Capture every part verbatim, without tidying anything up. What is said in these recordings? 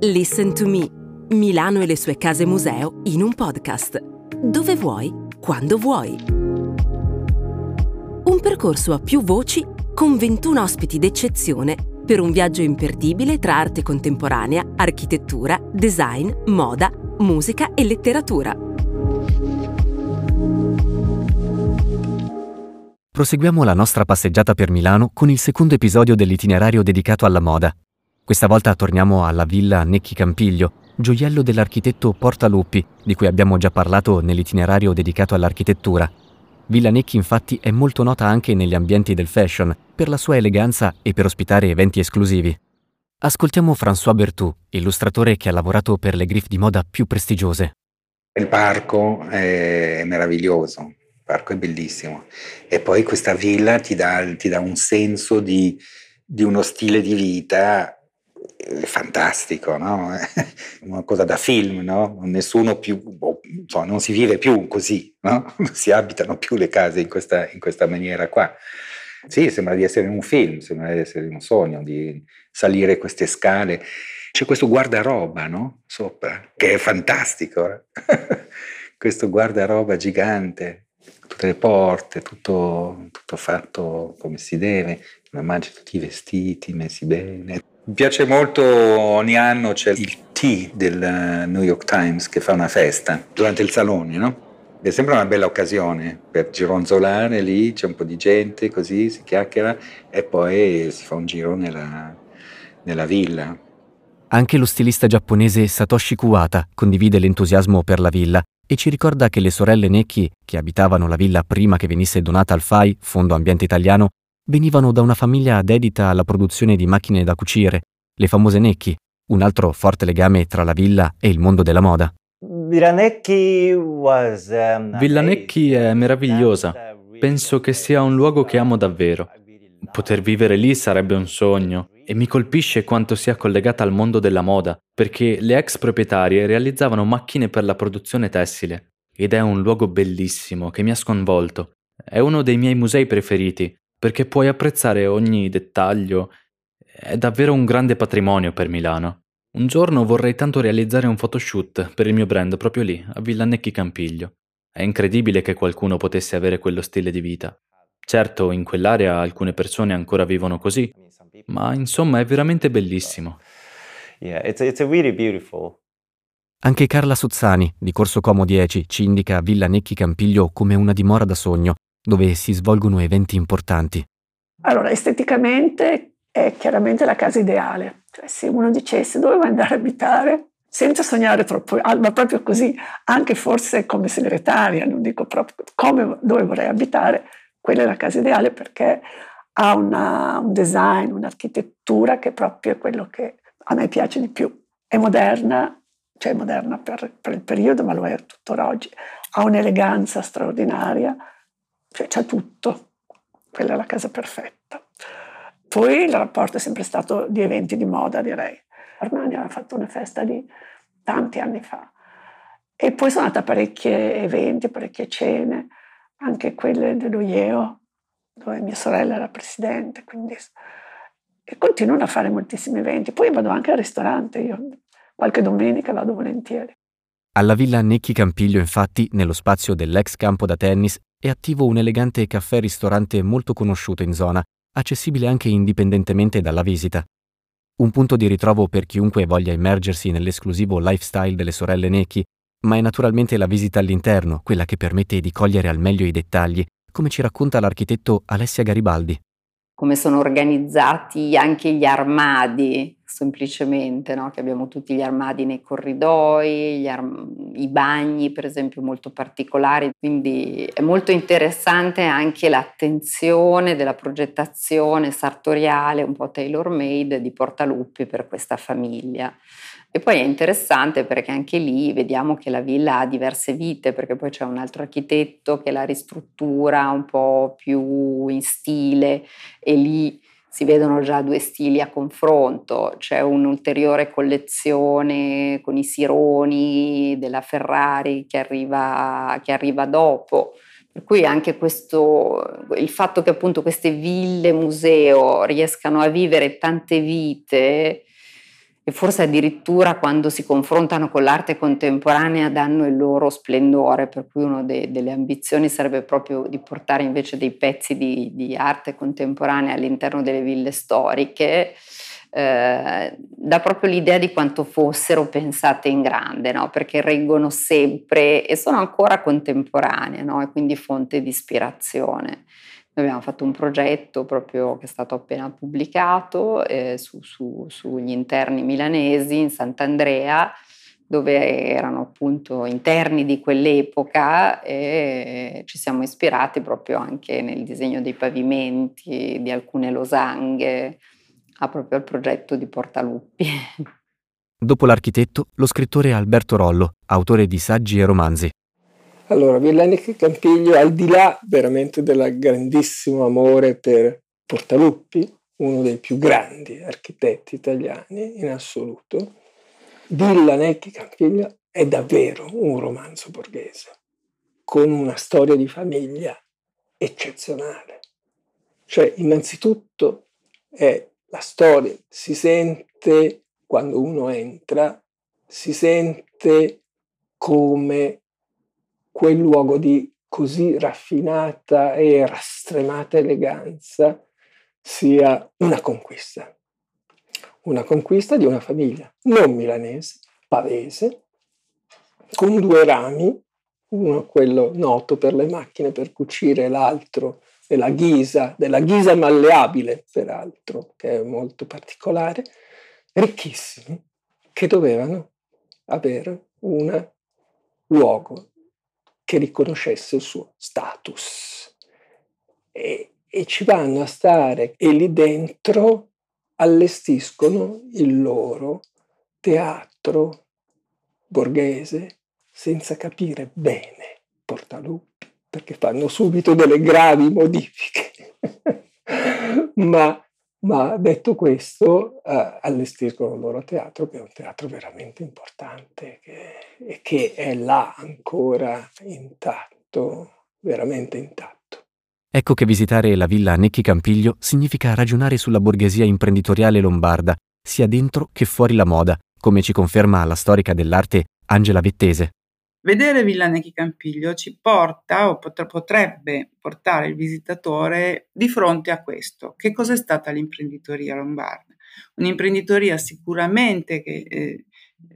Listen to Me. Milano e le sue case museo in un podcast. Dove vuoi, quando vuoi. Un percorso a più voci con ventuno ospiti d'eccezione per un viaggio imperdibile tra arte contemporanea, architettura, design, moda, musica e letteratura. Proseguiamo la nostra passeggiata per Milano con il secondo episodio dell'itinerario dedicato alla moda. Questa volta torniamo alla Villa Necchi Campiglio, gioiello dell'architetto Portaluppi, di cui abbiamo già parlato nell'itinerario dedicato all'architettura. Villa Necchi infatti è molto nota anche negli ambienti del fashion, per la sua eleganza e per ospitare eventi esclusivi. Ascoltiamo François Berthoud, illustratore che ha lavorato per le griffe di moda più prestigiose. Il parco è meraviglioso, il parco è bellissimo. E poi questa villa ti dà, ti dà un senso di, di uno stile di vita fantastico, no? Una cosa da film, no? Nessuno più, insomma, non si vive più così, no? Non si abitano più le case in questa, in questa maniera qua. Sì, sembra di essere in un film, sembra di essere in un sogno, di salire queste scale. C'è questo guardaroba, no? Sopra, che è fantastico. Questo guardaroba gigante, tutte le porte, tutto, tutto fatto come si deve, una mancia, tutti i vestiti messi bene. Mi piace molto, ogni anno c'è il tea del New York Times che fa una festa durante il salone, no? È sempre una bella occasione per gironzolare lì, c'è un po' di gente, così si chiacchiera e poi si fa un giro nella, nella villa. Anche lo stilista giapponese Satoshi Kuwata condivide l'entusiasmo per la villa e ci ricorda che le sorelle Necchi, che abitavano la villa prima che venisse donata al F A I, Fondo Ambiente Italiano, venivano da una famiglia dedita alla produzione di macchine da cucire, le famose Necchi, un altro forte legame tra la villa e il mondo della moda. Villa Necchi è meravigliosa, penso che sia un luogo che amo davvero. Poter vivere lì sarebbe un sogno e mi colpisce quanto sia collegata al mondo della moda, perché le ex proprietarie realizzavano macchine per la produzione tessile ed è un luogo bellissimo che mi ha sconvolto. È uno dei miei musei preferiti, perché puoi apprezzare ogni dettaglio. È davvero un grande patrimonio per Milano. Un giorno vorrei tanto realizzare un photoshoot per il mio brand proprio lì, a Villa Necchi Campiglio. È incredibile che qualcuno potesse avere quello stile di vita. Certo, in quell'area alcune persone ancora vivono così, ma insomma è veramente bellissimo. Yeah, it's, it's really beautiful. Anche Carla Sozzani, di Corso Como dieci, ci indica Villa Necchi Campiglio come una dimora da sogno, dove si svolgono eventi importanti. Allora, esteticamente è chiaramente la casa ideale. Cioè, se uno dicesse dove andare a abitare, senza sognare troppo, ma proprio così, anche forse come segretaria, non dico proprio come, dove vorrei abitare, quella è la casa ideale perché ha una, un design, un'architettura che proprio è quello che a me piace di più. È moderna, cioè è moderna per, per il periodo, ma lo è tuttora oggi. Ha un'eleganza straordinaria, cioè c'è tutto, quella è la casa perfetta. Poi il rapporto è sempre stato di eventi di moda, direi. Armani aveva fatto una festa lì tanti anni fa e poi sono andata a parecchi eventi, parecchie cene, anche quelle dello I E O, dove mia sorella era presidente, quindi e continuano a fare moltissimi eventi. Poi vado anche al ristorante, io qualche domenica vado volentieri. Alla Villa Necchi Campiglio, infatti, nello spazio dell'ex campo da tennis, è attivo un elegante caffè-ristorante molto conosciuto in zona, accessibile anche indipendentemente dalla visita. Un punto di ritrovo per chiunque voglia immergersi nell'esclusivo lifestyle delle sorelle Necchi, ma è naturalmente la visita all'interno quella che permette di cogliere al meglio i dettagli, come ci racconta l'architetto Alessia Garibaldi. Come sono organizzati anche gli armadi, semplicemente, no? Che abbiamo tutti gli armadi nei corridoi, gli arm- i bagni per esempio molto particolari, quindi è molto interessante anche l'attenzione della progettazione sartoriale, un po' tailor-made di Portaluppi per questa famiglia. E poi è interessante perché anche lì vediamo che la villa ha diverse vite, perché poi c'è un altro architetto che la ristruttura un po' più in stile e lì si vedono già due stili a confronto. C'è un'ulteriore collezione con i Sironi della Ferrari che arriva, che arriva dopo. Per cui anche questo, il fatto che appunto queste ville museo riescano a vivere tante vite e forse addirittura quando si confrontano con l'arte contemporanea danno il loro splendore, per cui una de, delle ambizioni sarebbe proprio di portare invece dei pezzi di, di arte contemporanea all'interno delle ville storiche, eh, dà proprio l'idea di quanto fossero pensate in grande, no? Perché reggono sempre e sono ancora contemporanee, no? E quindi fonte di ispirazione. Noi abbiamo fatto un progetto proprio che è stato appena pubblicato eh, su, su, sugli interni milanesi in Sant'Andrea, dove erano appunto interni di quell'epoca, e ci siamo ispirati proprio anche nel disegno dei pavimenti, di alcune losanghe, a proprio il progetto di Portaluppi. Dopo l'architetto, lo scrittore Alberto Rollo, autore di saggi e romanzi. Allora, Villa Necchi Campiglio, al di là veramente del grandissimo amore per Portaluppi, uno dei più grandi architetti italiani in assoluto, Villa Necchi Campiglio è davvero un romanzo borghese, con una storia di famiglia eccezionale. Cioè, innanzitutto è la storia, si sente quando uno entra, si sente come quel luogo di così raffinata e rastremata eleganza sia una conquista. Una conquista di una famiglia non milanese, pavese, con due rami, uno quello noto per le macchine per cucire, l'altro della ghisa, della ghisa malleabile, peraltro, che è molto particolare, ricchissimi, che dovevano avere un luogo che riconoscesse il suo status, e, e ci vanno a stare, e lì dentro allestiscono il loro teatro borghese senza capire bene Portaluppi, perché fanno subito delle gravi modifiche, ma, ma detto questo eh, allestiscono il loro teatro, che è un teatro veramente importante che, e che è là ancora intatto, veramente intatto. Ecco che visitare la Villa Necchi Campiglio significa ragionare sulla borghesia imprenditoriale lombarda, sia dentro che fuori la moda, come ci conferma la storica dell'arte Angela Vettese. Vedere Villa Necchi Campiglio ci porta o potrebbe portare il visitatore di fronte a questo. Che cos'è stata l'imprenditoria lombarda? Un'imprenditoria sicuramente che, eh,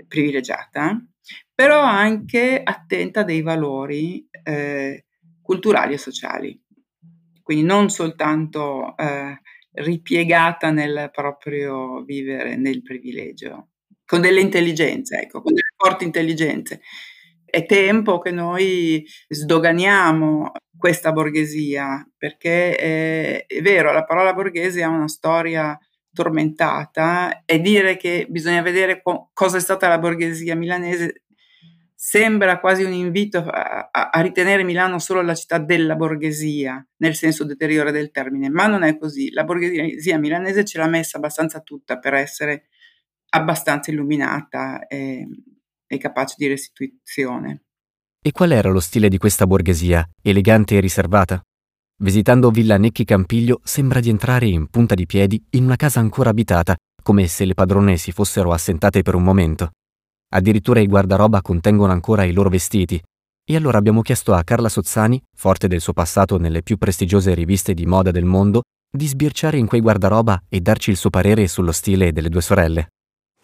privilegiata, però anche attenta dei valori eh, culturali e sociali. Quindi non soltanto eh, ripiegata nel proprio vivere, nel privilegio, con delle intelligenze, ecco, con delle forti intelligenze. È tempo che noi sdoganiamo questa borghesia, perché è, è vero, la parola borghese ha una storia tormentata, e dire che bisogna vedere co- cosa è stata la borghesia milanese sembra quasi un invito a, a, a ritenere Milano solo la città della borghesia, nel senso deteriore del termine, ma non è così. La borghesia milanese ce l'ha messa abbastanza tutta per essere abbastanza illuminata e e capace di restituzione. E qual era lo stile di questa borghesia, elegante e riservata? Visitando Villa Necchi Campiglio sembra di entrare in punta di piedi in una casa ancora abitata, come se le padrone si fossero assentate per un momento. Addirittura i guardaroba contengono ancora i loro vestiti. E allora abbiamo chiesto a Carla Sozzani, forte del suo passato nelle più prestigiose riviste di moda del mondo, di sbirciare in quei guardaroba e darci il suo parere sullo stile delle due sorelle.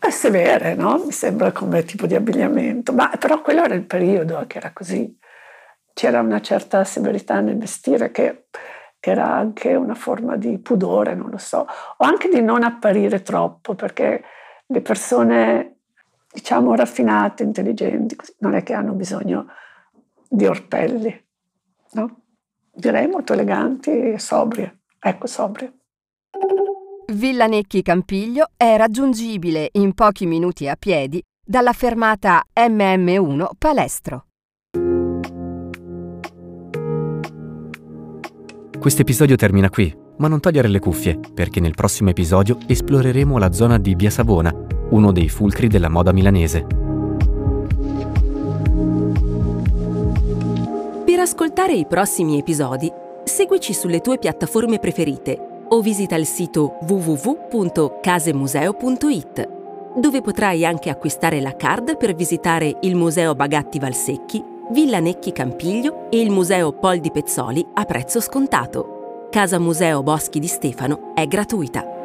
È severe, no? Mi sembra come tipo di abbigliamento, ma però quello era il periodo che era così. C'era una certa severità nel vestire che era anche una forma di pudore, non lo so, o anche di non apparire troppo, perché le persone, diciamo, raffinate, intelligenti, non è che hanno bisogno di orpelli, no? Direi molto eleganti e sobrie, ecco, sobrie. Villa Necchi Campiglio è raggiungibile in pochi minuti a piedi dalla fermata emme emme uno Palestro. Quest'episodio termina qui, ma non togliere le cuffie, perché nel prossimo episodio esploreremo la zona di Via Savona, uno dei fulcri della moda milanese. Per ascoltare i prossimi episodi, seguici sulle tue piattaforme preferite o visita il sito vu vu vu punto casemuseo punto it. dove potrai anche acquistare la card per visitare il Museo Bagatti Valsecchi, Villa Necchi Campiglio e il Museo Poldi Pezzoli a prezzo scontato. Casa Museo Boschi di Stefano è gratuita.